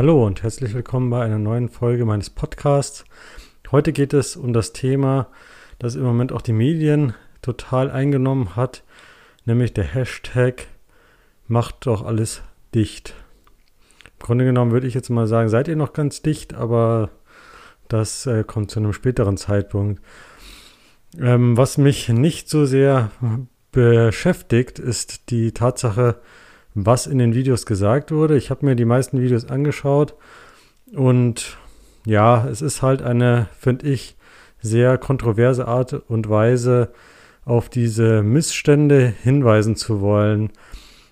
Hallo und herzlich willkommen bei einer neuen Folge meines Podcasts. Heute geht es um das Thema, das im Moment auch die Medien total eingenommen hat, nämlich der Hashtag macht doch alles dicht. Im Grunde genommen würde ich jetzt mal sagen, seid ihr noch ganz dicht, aber das kommt zu einem späteren Zeitpunkt. Was mich nicht so sehr beschäftigt, ist die Tatsache, was in den Videos gesagt wurde. Ich habe mir die meisten Videos angeschaut und ja, es ist halt eine, finde ich, sehr kontroverse Art und Weise, auf diese Missstände hinweisen zu wollen.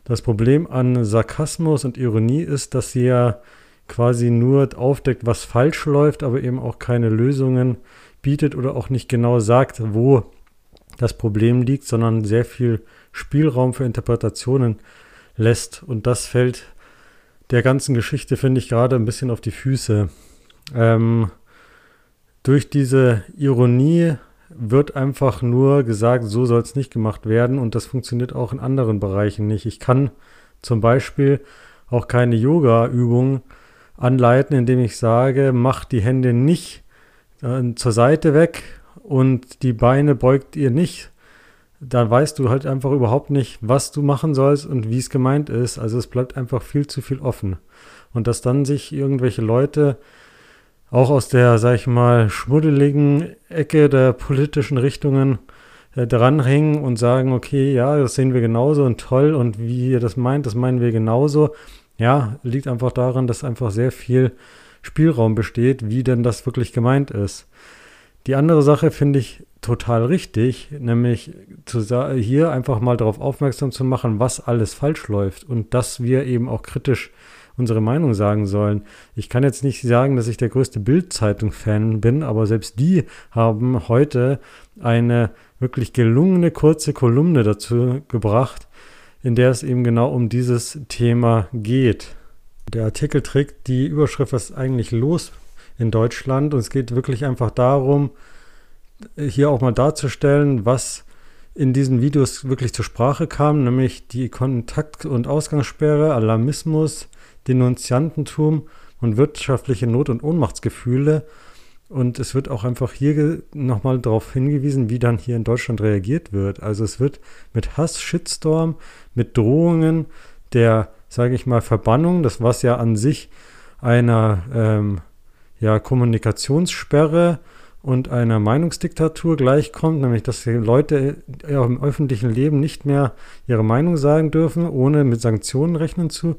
Das Problem an Sarkasmus und Ironie ist, dass sie ja quasi nur aufdeckt, was falsch läuft, aber eben auch keine Lösungen bietet oder auch nicht genau sagt, wo das Problem liegt, sondern sehr viel Spielraum für Interpretationen lässt. Und das fällt der ganzen Geschichte, finde ich, gerade ein bisschen auf die Füße. Durch diese Ironie wird einfach nur gesagt, so soll es nicht gemacht werden, und das funktioniert auch in anderen Bereichen nicht. Ich kann zum Beispiel auch keine Yoga-Übung anleiten, indem ich sage, mach die Hände nicht zur Seite weg und die Beine beugt ihr nicht. Dann weißt du halt einfach überhaupt nicht, was du machen sollst und wie es gemeint ist. Also es bleibt einfach viel zu viel offen. Und dass dann sich irgendwelche Leute auch aus der, sag ich mal, schmuddeligen Ecke der politischen Richtungen dranhängen und sagen, okay, ja, das sehen wir genauso und toll und wie ihr das meint, das meinen wir genauso. Ja, liegt einfach daran, dass einfach sehr viel Spielraum besteht, wie denn das wirklich gemeint ist. Die andere Sache finde ich total richtig, nämlich hier einfach mal darauf aufmerksam zu machen, was alles falsch läuft und dass wir eben auch kritisch unsere Meinung sagen sollen. Ich kann jetzt nicht sagen, dass ich der größte Bild-Zeitung-Fan bin, aber selbst die haben heute eine wirklich gelungene kurze Kolumne dazu gebracht, in der es eben genau um dieses Thema geht. Der Artikel trägt die Überschrift, was ist eigentlich los in Deutschland? Und es geht wirklich einfach darum, hier auch mal darzustellen, was in diesen Videos wirklich zur Sprache kam, nämlich die Kontakt- und Ausgangssperre, Alarmismus, Denunziantentum und wirtschaftliche Not- und Ohnmachtsgefühle. Und es wird auch einfach hier nochmal darauf hingewiesen, wie dann hier in Deutschland reagiert wird. Also es wird mit Hass, Shitstorm, mit Drohungen der, sage ich mal, Verbannung, das was ja an sich einer Kommunikationssperre und einer Meinungsdiktatur gleichkommt, nämlich dass die Leute im öffentlichen Leben nicht mehr ihre Meinung sagen dürfen, ohne mit Sanktionen rechnen zu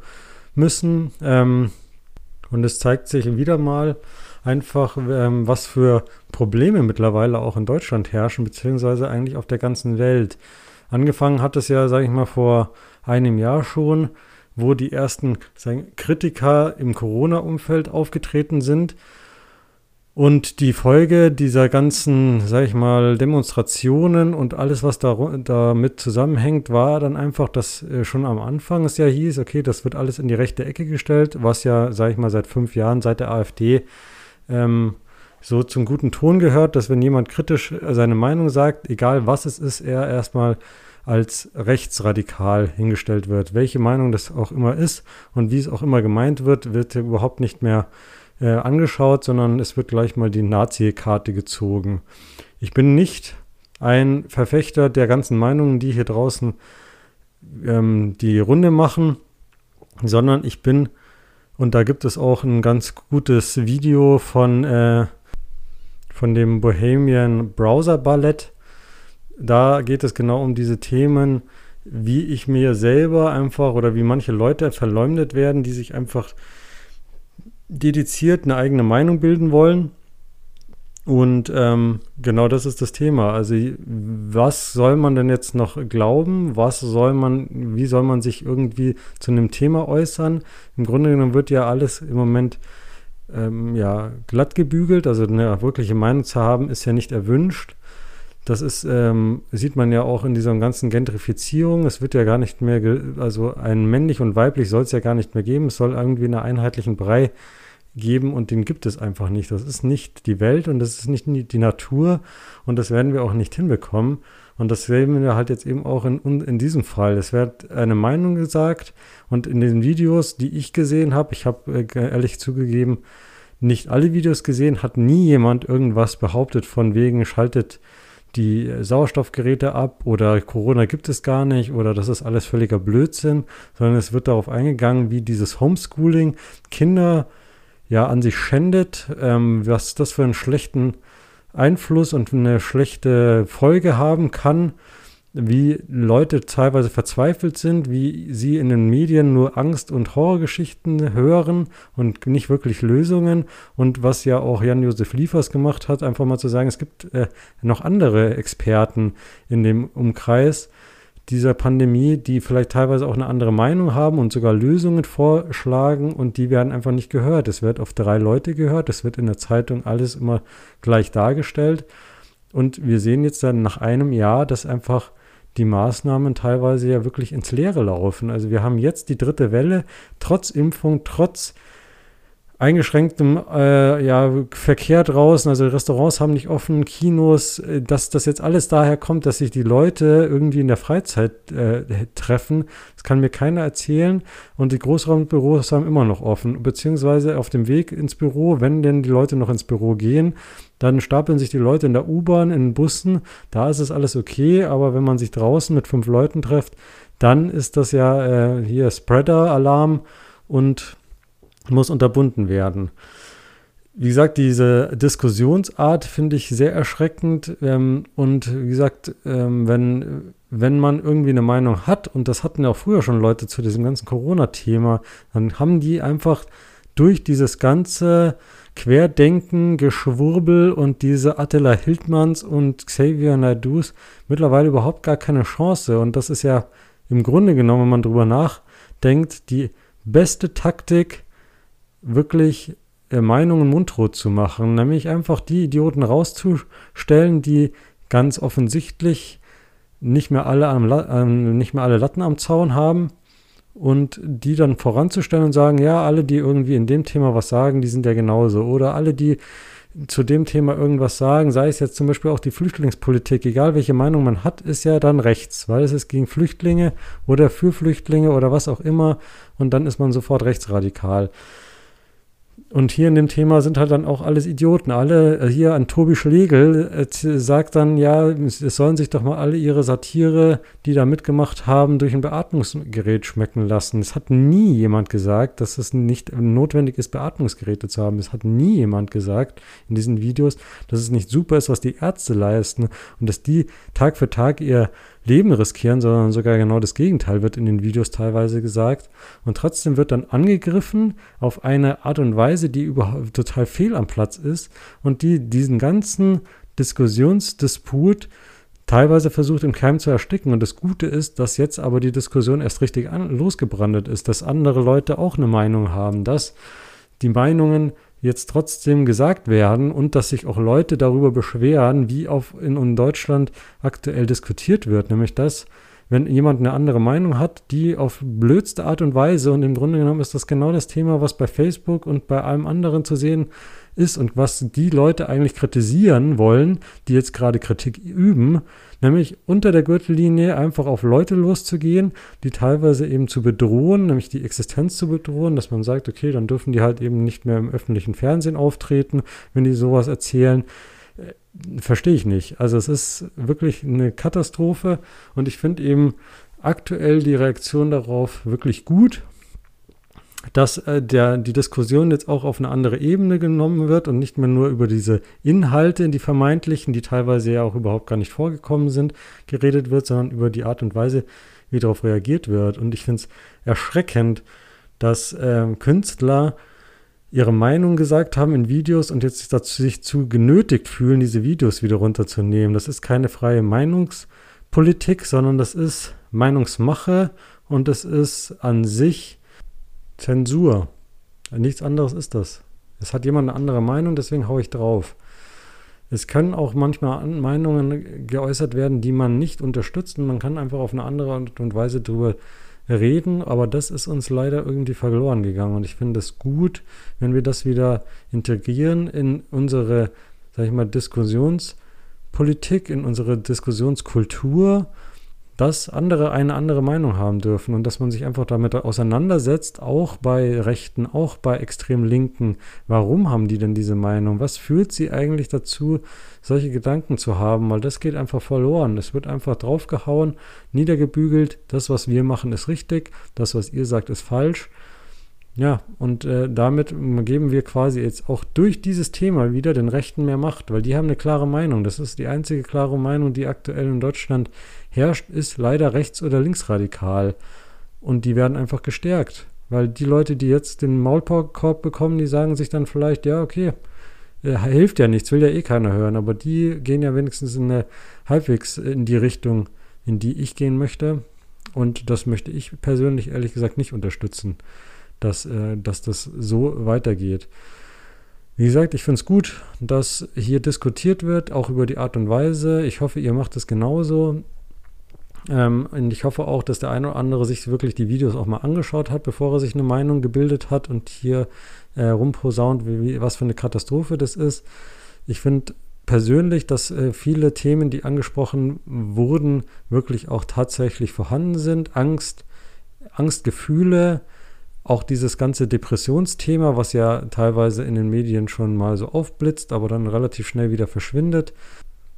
müssen. Und es zeigt sich wieder mal einfach, was für Probleme mittlerweile auch in Deutschland herrschen, beziehungsweise eigentlich auf der ganzen Welt. Angefangen hat es ja, sage ich mal, vor einem Jahr schon, wo die ersten Kritiker im Corona-Umfeld aufgetreten sind. Und die Folge dieser ganzen, sage ich mal, Demonstrationen und alles, was damit zusammenhängt, war dann einfach, dass schon am Anfang es ja hieß, okay, das wird alles in die rechte Ecke gestellt, was ja, sage ich mal, seit 5 Jahren, seit der AfD so zum guten Ton gehört, dass wenn jemand kritisch seine Meinung sagt, egal was es ist, er erstmal als rechtsradikal hingestellt wird. Welche Meinung das auch immer ist und wie es auch immer gemeint wird, wird überhaupt nicht mehr angeschaut, sondern es wird gleich mal die Nazi-Karte gezogen. Ich bin nicht ein Verfechter der ganzen Meinungen, die hier draußen die Runde machen, sondern ich bin, und da gibt es auch ein ganz gutes Video von dem Bohemian Browser Ballett. Da geht es genau um diese Themen, wie ich mir selber einfach oder wie manche Leute verleumdet werden, die sich einfach dediziert eine eigene Meinung bilden wollen. Und genau das ist das Thema. Also was soll man denn jetzt noch glauben? Wie soll man sich irgendwie zu einem Thema äußern? Im Grunde genommen wird ja alles im Moment glatt gebügelt. Also eine wirkliche Meinung zu haben, ist ja nicht erwünscht. Das ist, sieht man ja auch in dieser ganzen Gentrifizierung. Es wird ja gar nicht mehr, also ein männlich und weiblich soll es ja gar nicht mehr geben. Es soll irgendwie einen einheitlichen Brei geben und den gibt es einfach nicht. Das ist nicht die Welt und das ist nicht die Natur und das werden wir auch nicht hinbekommen. Und das sehen wir halt jetzt eben auch in diesem Fall. Es wird eine Meinung gesagt und in den Videos, die ich gesehen habe, ich habe ehrlich zugegeben, nicht alle Videos gesehen, hat nie jemand irgendwas behauptet von wegen, schaltet die Sauerstoffgeräte ab oder Corona gibt es gar nicht oder das ist alles völliger Blödsinn, sondern es wird darauf eingegangen, wie dieses Homeschooling Kinder ja an sich schändet, was das für einen schlechten Einfluss und eine schlechte Folge haben kann, wie Leute teilweise verzweifelt sind, wie sie in den Medien nur Angst- und Horrorgeschichten hören und nicht wirklich Lösungen und was ja auch Jan-Josef Liefers gemacht hat, einfach mal zu sagen, es gibt noch andere Experten in dem Umkreis dieser Pandemie, die vielleicht teilweise auch eine andere Meinung haben und sogar Lösungen vorschlagen und die werden einfach nicht gehört. Es wird auf 3 Leute gehört, es wird in der Zeitung alles immer gleich dargestellt und wir sehen jetzt dann nach einem Jahr, dass einfach die Maßnahmen teilweise ja wirklich ins Leere laufen. Also wir haben jetzt die 3. Welle, trotz Impfung, trotz eingeschränktem Verkehr draußen, also Restaurants haben nicht offen, Kinos, dass das jetzt alles daher kommt, dass sich die Leute irgendwie in der Freizeit treffen, das kann mir keiner erzählen und die Großraumbüros haben immer noch offen, beziehungsweise auf dem Weg ins Büro, wenn denn die Leute noch ins Büro gehen, dann stapeln sich die Leute in der U-Bahn, in Bussen, da ist es alles okay, aber wenn man sich draußen mit 5 Leuten trifft, dann ist das ja hier Spreader-Alarm und muss unterbunden werden. Wie gesagt, diese Diskussionsart finde ich sehr erschreckend und wie gesagt, wenn man irgendwie eine Meinung hat, und das hatten ja auch früher schon Leute zu diesem ganzen Corona-Thema, dann haben die einfach durch dieses ganze Querdenken, Geschwurbel und diese Attila Hildmanns und Xavier Naidus mittlerweile überhaupt gar keine Chance und das ist ja im Grunde genommen, wenn man drüber nachdenkt, die beste Taktik, wirklich Meinungen mundtot zu machen, nämlich einfach die Idioten rauszustellen, die ganz offensichtlich nicht mehr alle Latten am Zaun haben und die dann voranzustellen und sagen, ja, alle, die irgendwie in dem Thema was sagen, die sind ja genauso oder alle, die zu dem Thema irgendwas sagen, sei es jetzt zum Beispiel auch die Flüchtlingspolitik, egal welche Meinung man hat, ist ja dann rechts, weil es ist gegen Flüchtlinge oder für Flüchtlinge oder was auch immer und dann ist man sofort rechtsradikal. Und hier in dem Thema sind halt dann auch alles Idioten. Alle hier an Tobi Schlegel sagt dann, ja, es sollen sich doch mal alle ihre Satire, die da mitgemacht haben, durch ein Beatmungsgerät schmecken lassen. Es hat nie jemand gesagt, dass es nicht notwendig ist, Beatmungsgeräte zu haben. Es hat nie jemand gesagt in diesen Videos, dass es nicht super ist, was die Ärzte leisten und dass die Tag für Tag ihr Leben riskieren, sondern sogar genau das Gegenteil wird in den Videos teilweise gesagt. Und trotzdem wird dann angegriffen auf eine Art und Weise, die überhaupt total fehl am Platz ist und die diesen ganzen Diskussionsdisput teilweise versucht im Keim zu ersticken. Und das Gute ist, dass jetzt aber die Diskussion erst richtig losgebrandet ist, dass andere Leute auch eine Meinung haben, dass die Meinungen jetzt trotzdem gesagt werden und dass sich auch Leute darüber beschweren, wie in Deutschland aktuell diskutiert wird. Nämlich dass, wenn jemand eine andere Meinung hat, die auf blödste Art und Weise, und im Grunde genommen ist das genau das Thema, was bei Facebook und bei allem anderen zu sehen ist und was die Leute eigentlich kritisieren wollen, die jetzt gerade Kritik üben, nämlich unter der Gürtellinie einfach auf Leute loszugehen, die teilweise eben zu bedrohen, nämlich die Existenz zu bedrohen, dass man sagt, okay, dann dürfen die halt eben nicht mehr im öffentlichen Fernsehen auftreten, wenn die sowas erzählen. Verstehe ich nicht. Also es ist wirklich eine Katastrophe und ich finde eben aktuell die Reaktion darauf wirklich gut, dass die Diskussion jetzt auch auf eine andere Ebene genommen wird und nicht mehr nur über diese Inhalte, die vermeintlichen, die teilweise ja auch überhaupt gar nicht vorgekommen sind, geredet wird, sondern über die Art und Weise, wie darauf reagiert wird. Und ich finde es erschreckend, dass Künstler ihre Meinung gesagt haben in Videos und jetzt sich zu genötigt fühlen, diese Videos wieder runterzunehmen. Das ist keine freie Meinungspolitik, sondern das ist Meinungsmache und das ist an sich Zensur. Nichts anderes ist das. Es hat jemand eine andere Meinung, deswegen haue ich drauf. Es können auch manchmal Meinungen geäußert werden, die man nicht unterstützt und man kann einfach auf eine andere Art und Weise drüber reden, aber das ist uns leider irgendwie verloren gegangen und ich finde es gut, wenn wir das wieder integrieren in unsere, sag ich mal, Diskussions- Politik, in unsere Diskussionskultur, dass andere eine andere Meinung haben dürfen und dass man sich einfach damit auseinandersetzt, auch bei Rechten, auch bei extrem Linken. Warum haben die denn diese Meinung? Was führt sie eigentlich dazu, solche Gedanken zu haben? Weil das geht einfach verloren. Es wird einfach draufgehauen, niedergebügelt. Das, was wir machen, ist richtig. Das, was ihr sagt, ist falsch. Ja, und damit geben wir quasi jetzt auch durch dieses Thema wieder den Rechten mehr Macht, weil die haben eine klare Meinung. Das ist die einzige klare Meinung, die aktuell in Deutschland herrscht, ist leider rechts- oder linksradikal. Und die werden einfach gestärkt, weil die Leute, die jetzt den Maulkorb bekommen, die sagen sich dann vielleicht, ja, okay, hilft ja nichts, will ja eh keiner hören, aber die gehen ja wenigstens in eine, halbwegs in die Richtung, in die ich gehen möchte. Und das möchte ich persönlich ehrlich gesagt nicht unterstützen, dass das so weitergeht. Wie gesagt, ich finde es gut, dass hier diskutiert wird, auch über die Art und Weise. Ich hoffe, ihr macht es genauso. Und ich hoffe auch, dass der eine oder andere sich wirklich die Videos auch mal angeschaut hat, bevor er sich eine Meinung gebildet hat und hier rumposaunt, was für eine Katastrophe das ist. Ich finde persönlich, dass viele Themen, die angesprochen wurden, wirklich auch tatsächlich vorhanden sind. Angst, Angstgefühle, auch dieses ganze Depressionsthema, was ja teilweise in den Medien schon mal so aufblitzt, aber dann relativ schnell wieder verschwindet,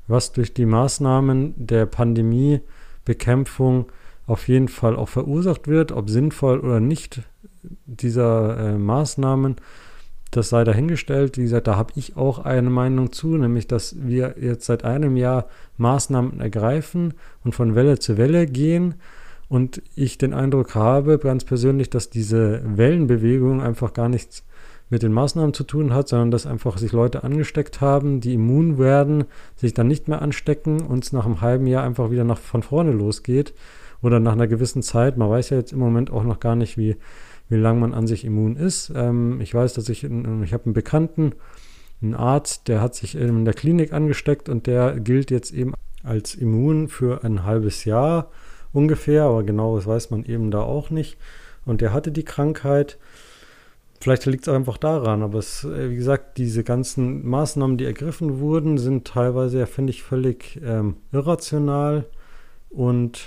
was durch die Maßnahmen der Pandemiebekämpfung auf jeden Fall auch verursacht wird, ob sinnvoll oder nicht dieser Maßnahmen, das sei dahingestellt. Wie gesagt, da habe ich auch eine Meinung zu, nämlich, dass wir jetzt seit einem Jahr Maßnahmen ergreifen und von Welle zu Welle gehen. Und ich den Eindruck habe, ganz persönlich, dass diese Wellenbewegung einfach gar nichts mit den Maßnahmen zu tun hat, sondern dass einfach sich Leute angesteckt haben, die immun werden, sich dann nicht mehr anstecken und es nach einem halben Jahr einfach wieder von vorne losgeht oder nach einer gewissen Zeit. Man weiß ja jetzt im Moment auch noch gar nicht, wie lange man an sich immun ist. Ich weiß, dass ich habe einen Bekannten, einen Arzt, der hat sich in der Klinik angesteckt und der gilt jetzt eben als immun für ein halbes Jahr ungefähr, aber genau das weiß man eben da auch nicht. Und der hatte die Krankheit. Vielleicht liegt es einfach daran, aber es, wie gesagt, diese ganzen Maßnahmen, die ergriffen wurden, sind teilweise, ja, finde ich, völlig irrational und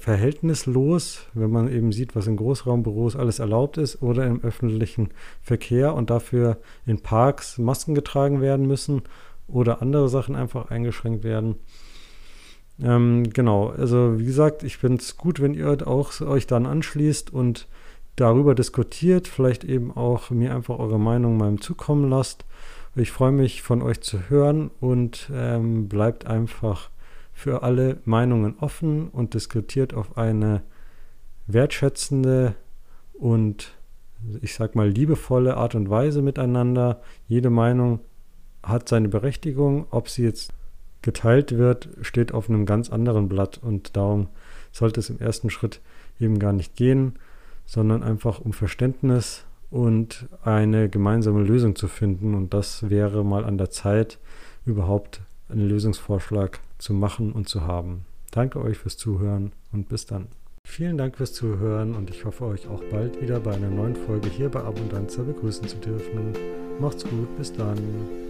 verhältnislos, wenn man eben sieht, was in Großraumbüros alles erlaubt ist oder im öffentlichen Verkehr und dafür in Parks Masken getragen werden müssen oder andere Sachen einfach eingeschränkt werden. Genau, also wie gesagt, ich finde es gut, wenn ihr auch euch dann anschließt und darüber diskutiert, vielleicht eben auch mir einfach eure Meinung mal zukommen lasst. Ich freue mich, von euch zu hören und bleibt einfach für alle Meinungen offen und diskutiert auf eine wertschätzende und, ich sag mal, liebevolle Art und Weise miteinander. Jede Meinung hat seine Berechtigung, ob sie jetzt geteilt wird, steht auf einem ganz anderen Blatt und darum sollte es im ersten Schritt eben gar nicht gehen, sondern einfach um Verständnis und eine gemeinsame Lösung zu finden, und das wäre mal an der Zeit, überhaupt einen Lösungsvorschlag zu machen und zu haben. Danke euch fürs Zuhören und bis dann. Vielen Dank fürs Zuhören und ich hoffe, euch auch bald wieder bei einer neuen Folge hier bei Abundanza begrüßen zu dürfen. Macht's gut, bis dann.